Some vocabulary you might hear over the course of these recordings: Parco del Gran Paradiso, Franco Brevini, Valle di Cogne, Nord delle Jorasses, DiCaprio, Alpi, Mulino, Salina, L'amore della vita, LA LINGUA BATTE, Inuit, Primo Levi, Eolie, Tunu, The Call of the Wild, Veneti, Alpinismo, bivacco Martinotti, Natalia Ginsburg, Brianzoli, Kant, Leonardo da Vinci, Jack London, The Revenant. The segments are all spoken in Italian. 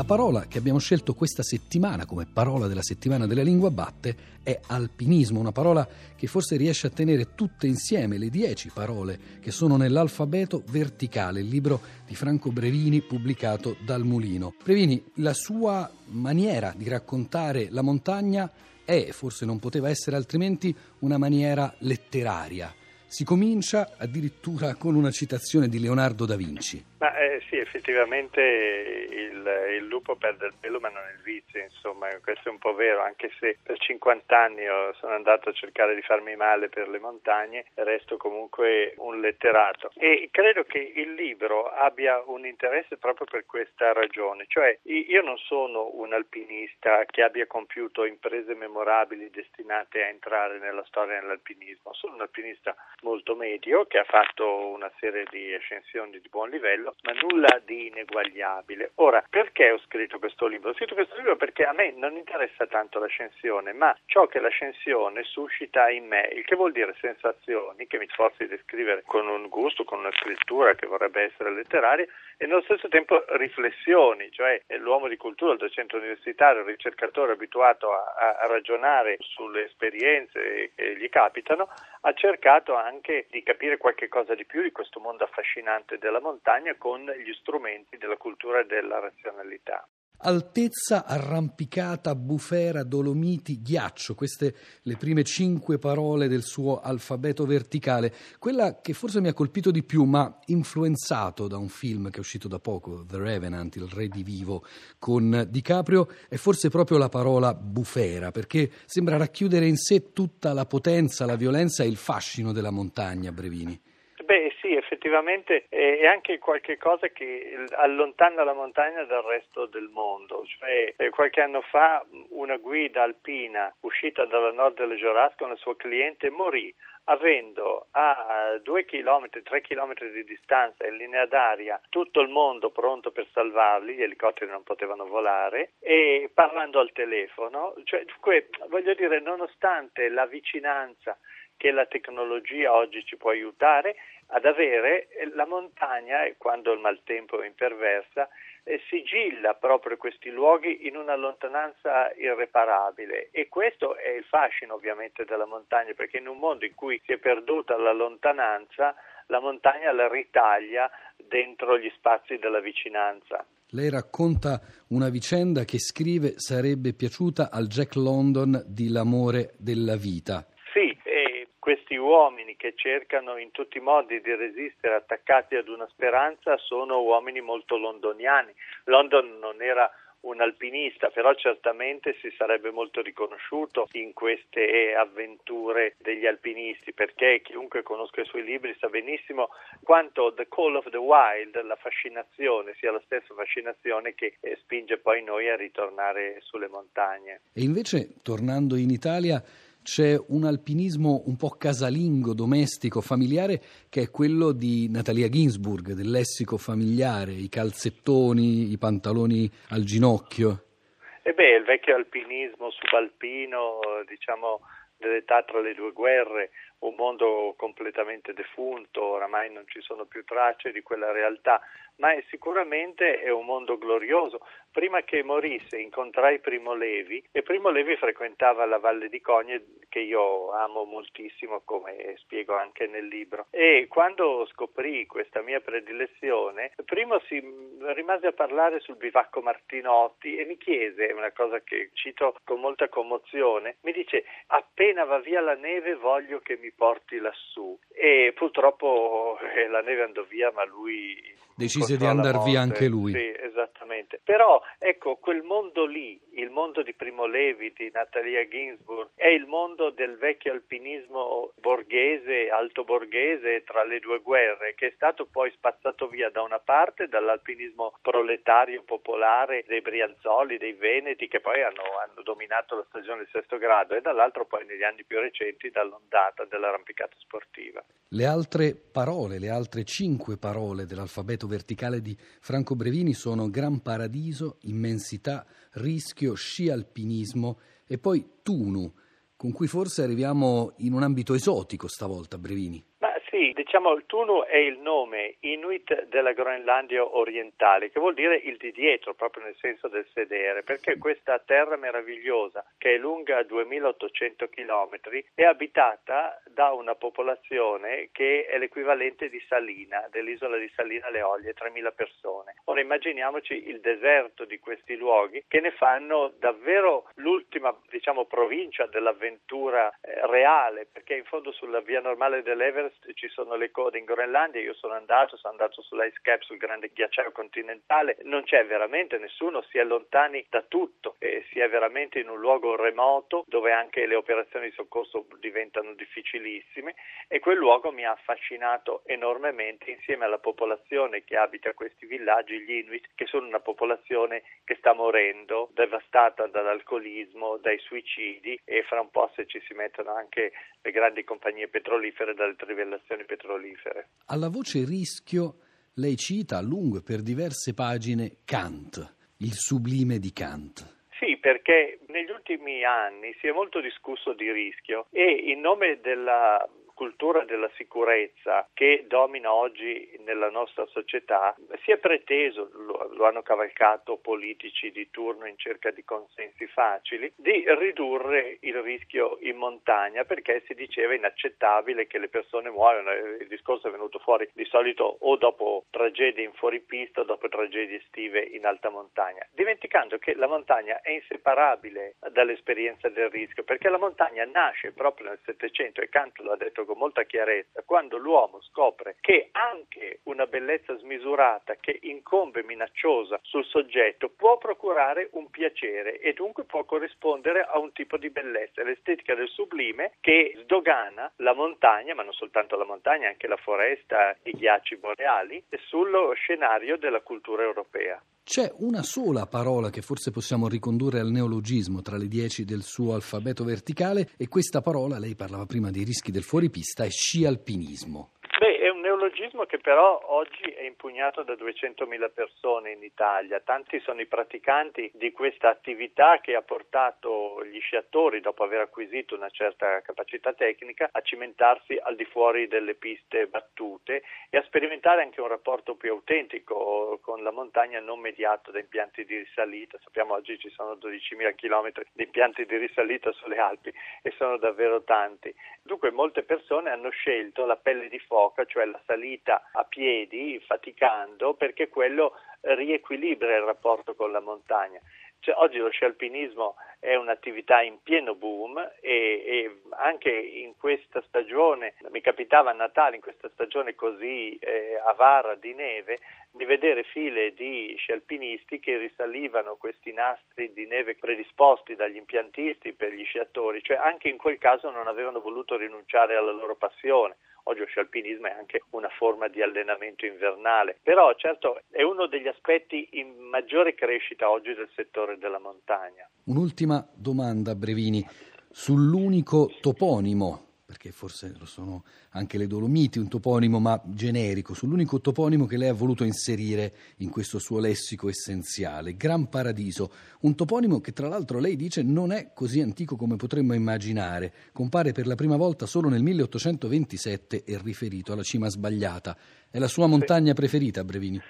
La parola che abbiamo scelto questa settimana come parola della settimana della lingua batte è alpinismo, una parola che forse riesce a tenere tutte insieme le 10 parole che sono nell'alfabeto verticale, il libro di Franco Brevini pubblicato dal Mulino. Brevini, la sua maniera di raccontare la montagna è, forse non poteva essere altrimenti, una maniera letteraria. Si comincia addirittura con una citazione di Leonardo da Vinci. Sì, effettivamente il lupo perde il pelo ma non il vizio, insomma, questo è un po' vero, anche se per 50 anni sono andato a cercare di farmi male per le montagne, resto comunque un letterato. E credo che il libro abbia un interesse proprio per questa ragione, cioè io non sono un alpinista che abbia compiuto imprese memorabili destinate a entrare nella storia dell'alpinismo, sono un alpinista molto medio che ha fatto una serie di ascensioni di buon livello, ma nulla di ineguagliabile. Ora, perché ho scritto questo libro? Ho scritto questo libro perché a me non interessa tanto l'ascensione, ma ciò che l'ascensione suscita in me, il che vuol dire sensazioni che mi sforzo di descrivere con un gusto, con una scrittura che vorrebbe essere letteraria, e nello stesso tempo riflessioni, cioè l'uomo di cultura, il docente universitario, il ricercatore abituato a ragionare sulle esperienze che gli capitano, ha cercato anche di capire qualche cosa di più di questo mondo affascinante della montagna con gli strumenti della cultura e della razionalità. Altezza, arrampicata, bufera, Dolomiti, ghiaccio, queste le prime 5 parole del suo alfabeto verticale. Quella che forse mi ha colpito di più, ma influenzato da un film che è uscito da poco, The Revenant, il redivivo con DiCaprio, è forse proprio la parola bufera, perché sembra racchiudere in sé tutta la potenza, la violenza e il fascino della montagna, Brevini. Effettivamente è anche qualche cosa che allontana la montagna dal resto del mondo, cioè qualche anno fa una guida alpina uscita dalla Nord delle Jorasses con il suo cliente morì avendo a 2 chilometri, 3 chilometri di distanza in linea d'aria tutto il mondo pronto per salvarli, gli elicotteri non potevano volare, e parlando al telefono, cioè voglio dire, nonostante la vicinanza che la tecnologia oggi ci può aiutare ad avere, la montagna, quando il maltempo imperversa, sigilla proprio questi luoghi in una lontananza irreparabile, e questo è il fascino ovviamente della montagna, perché in un mondo in cui si è perduta la lontananza, la montagna la ritaglia dentro gli spazi della vicinanza. Lei racconta una vicenda che scrive sarebbe piaciuta al Jack London di L'amore della vita. Sì, questi uomini che cercano in tutti i modi di resistere attaccati ad una speranza sono uomini molto londoniani. London non era un alpinista, però certamente si sarebbe molto riconosciuto in queste avventure degli alpinisti, perché chiunque conosca i suoi libri sa benissimo quanto The Call of the Wild, la fascinazione, sia la stessa fascinazione che spinge poi noi a ritornare sulle montagne. E invece, tornando in Italia, c'è un alpinismo un po' casalingo, domestico, familiare, che è quello di Natalia Ginsburg, del lessico familiare, i calzettoni, i pantaloni al ginocchio. Il vecchio alpinismo subalpino, diciamo, dell'età tra le due guerre, un mondo completamente defunto, oramai non ci sono più tracce di quella realtà, ma sicuramente è un mondo glorioso. Prima che morisse incontrai Primo Levi, e Primo Levi frequentava la Valle di Cogne, che io amo moltissimo, come spiego anche nel libro, e quando scoprì questa mia predilezione, Primo si rimase a parlare sul bivacco Martinotti e mi chiese, una cosa che cito con molta commozione, mi dice: appena va via la neve voglio che mi porti lassù. E purtroppo la neve andò via, ma lui decise di andar via anche lui. Sì, esattamente. Però ecco, quel mondo lì, il mondo di Primo Levi, di Natalia Ginsburg, è il mondo del vecchio alpinismo borghese, alto borghese, tra le due guerre, che è stato poi spazzato via da una parte dall'alpinismo proletario popolare dei Brianzoli, dei Veneti, che poi hanno dominato la stagione del sesto grado, e dall'altro poi negli anni più recenti dall'ondata dell'arrampicata sportiva. Le altre parole, le altre 5 parole dell'alfabeto verticale di Franco Brevini sono Gran Paradiso, immensità, rischio, sci alpinismo e poi Tunu, con cui forse arriviamo in un ambito esotico stavolta, Brevini. Ma sì, diciamo il Tunu è il nome Inuit della Groenlandia orientale, che vuol dire il di dietro, proprio nel senso del sedere, perché questa terra meravigliosa, che è lunga 2800 chilometri, è abitata da una popolazione che è l'equivalente di Salina, dell'isola di Salina alle Eolie, 3000 persone. Ora immaginiamoci il deserto di questi luoghi, che ne fanno davvero l'ultima, diciamo, provincia dell'avventura reale, perché in fondo sulla via normale dell'Everest ci sono le code in Groenlandia. Io sono andato sull'ice cap, sul grande ghiacciaio continentale, non c'è veramente nessuno, si è lontani da tutto e si è veramente in un luogo remoto dove anche le operazioni di soccorso diventano difficilissime, e quel luogo mi ha affascinato enormemente, insieme alla popolazione che abita questi villaggi, gli Inuit, che sono una popolazione che sta morendo, devastata dall'alcolismo, dai suicidi, e fra un po', se ci si mettono anche le grandi compagnie petrolifere, dalle trivellazioni petrolifere. Alla voce rischio lei cita a lungo e per diverse pagine Kant, il sublime di Kant. Sì, perché negli ultimi anni si è molto discusso di rischio, e in nome della cultura della sicurezza che domina oggi nella nostra società si è preteso, lo hanno cavalcato politici di turno in cerca di consensi facili, di ridurre il rischio in montagna, perché si diceva inaccettabile che le persone muoiono. Il discorso è venuto fuori di solito o dopo tragedie in fuoripista o dopo tragedie estive in alta montagna, dimenticando che la montagna è inseparabile dall'esperienza del rischio, perché la montagna nasce proprio nel Settecento, e Kant lo ha detto con molta chiarezza, quando l'uomo scopre che anche una bellezza smisurata che incombe minacciosa sul soggetto può procurare un piacere, e dunque può corrispondere a un tipo di bellezza, l'estetica del sublime, che sdogana la montagna, ma non soltanto la montagna, anche la foresta, i ghiacci boreali, sullo scenario della cultura europea. C'è una sola parola che forse possiamo ricondurre al neologismo tra le 10 del suo alfabeto verticale, e questa parola, lei parlava prima dei rischi del fuoripista, è sci alpinismo. Neologismo che però oggi è impugnato da 200.000 persone in Italia. Tanti sono i praticanti di questa attività che ha portato gli sciatori, dopo aver acquisito una certa capacità tecnica, a cimentarsi al di fuori delle piste battute e a sperimentare anche un rapporto più autentico con la montagna, non mediato da impianti di risalita. Sappiamo oggi ci sono 12.000 km di impianti di risalita sulle Alpi, e sono davvero tanti. Dunque molte persone hanno scelto la pelle di foca, cioè la salita a piedi, faticando, perché quello riequilibra il rapporto con la montagna. Cioè, oggi lo sci alpinismo è un'attività in pieno boom, e anche in questa stagione, mi capitava a Natale, in questa stagione così avara di neve, di vedere file di sci alpinisti che risalivano questi nastri di neve predisposti dagli impiantisti per gli sciatori. Cioè anche in quel caso non avevano voluto rinunciare alla loro passione. Oggi lo sci alpinismo è anche una forma di allenamento invernale, però certo è uno degli aspetti in maggiore crescita oggi del settore della montagna. Un'ultima domanda, Brevini, sull'unico toponimo, perché forse lo sono anche le Dolomiti, un toponimo ma generico, sull'unico toponimo che lei ha voluto inserire in questo suo lessico essenziale, Gran Paradiso, un toponimo che tra l'altro lei dice non è così antico come potremmo immaginare, compare per la prima volta solo nel 1827 e riferito alla cima sbagliata. È la sua montagna preferita, Brevini?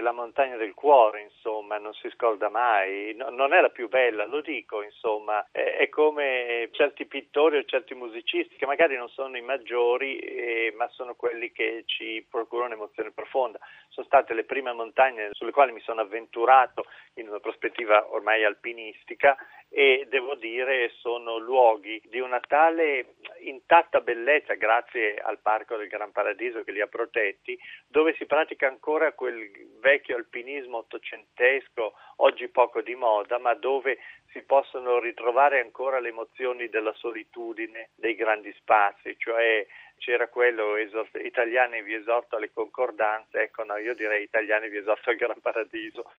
La montagna del cuore, insomma, non si scorda mai, no, non è la più bella, lo dico, insomma, è come certi pittori o certi musicisti che magari non sono i maggiori, ma sono quelli che ci procurano un'emozione profonda. Sono state le prime montagne sulle quali mi sono avventurato in una prospettiva ormai alpinistica, e devo dire sono luoghi di una tale intatta bellezza, grazie al Parco del Gran Paradiso che li ha protetti, dove si pratica ancora quel vecchio alpinismo ottocentesco, oggi poco di moda, ma dove si possono ritrovare ancora le emozioni della solitudine dei grandi spazi. Cioè c'era quello, italiani vi esorto alle concordanze, ecco no, io direi italiani vi esorto al Gran Paradiso.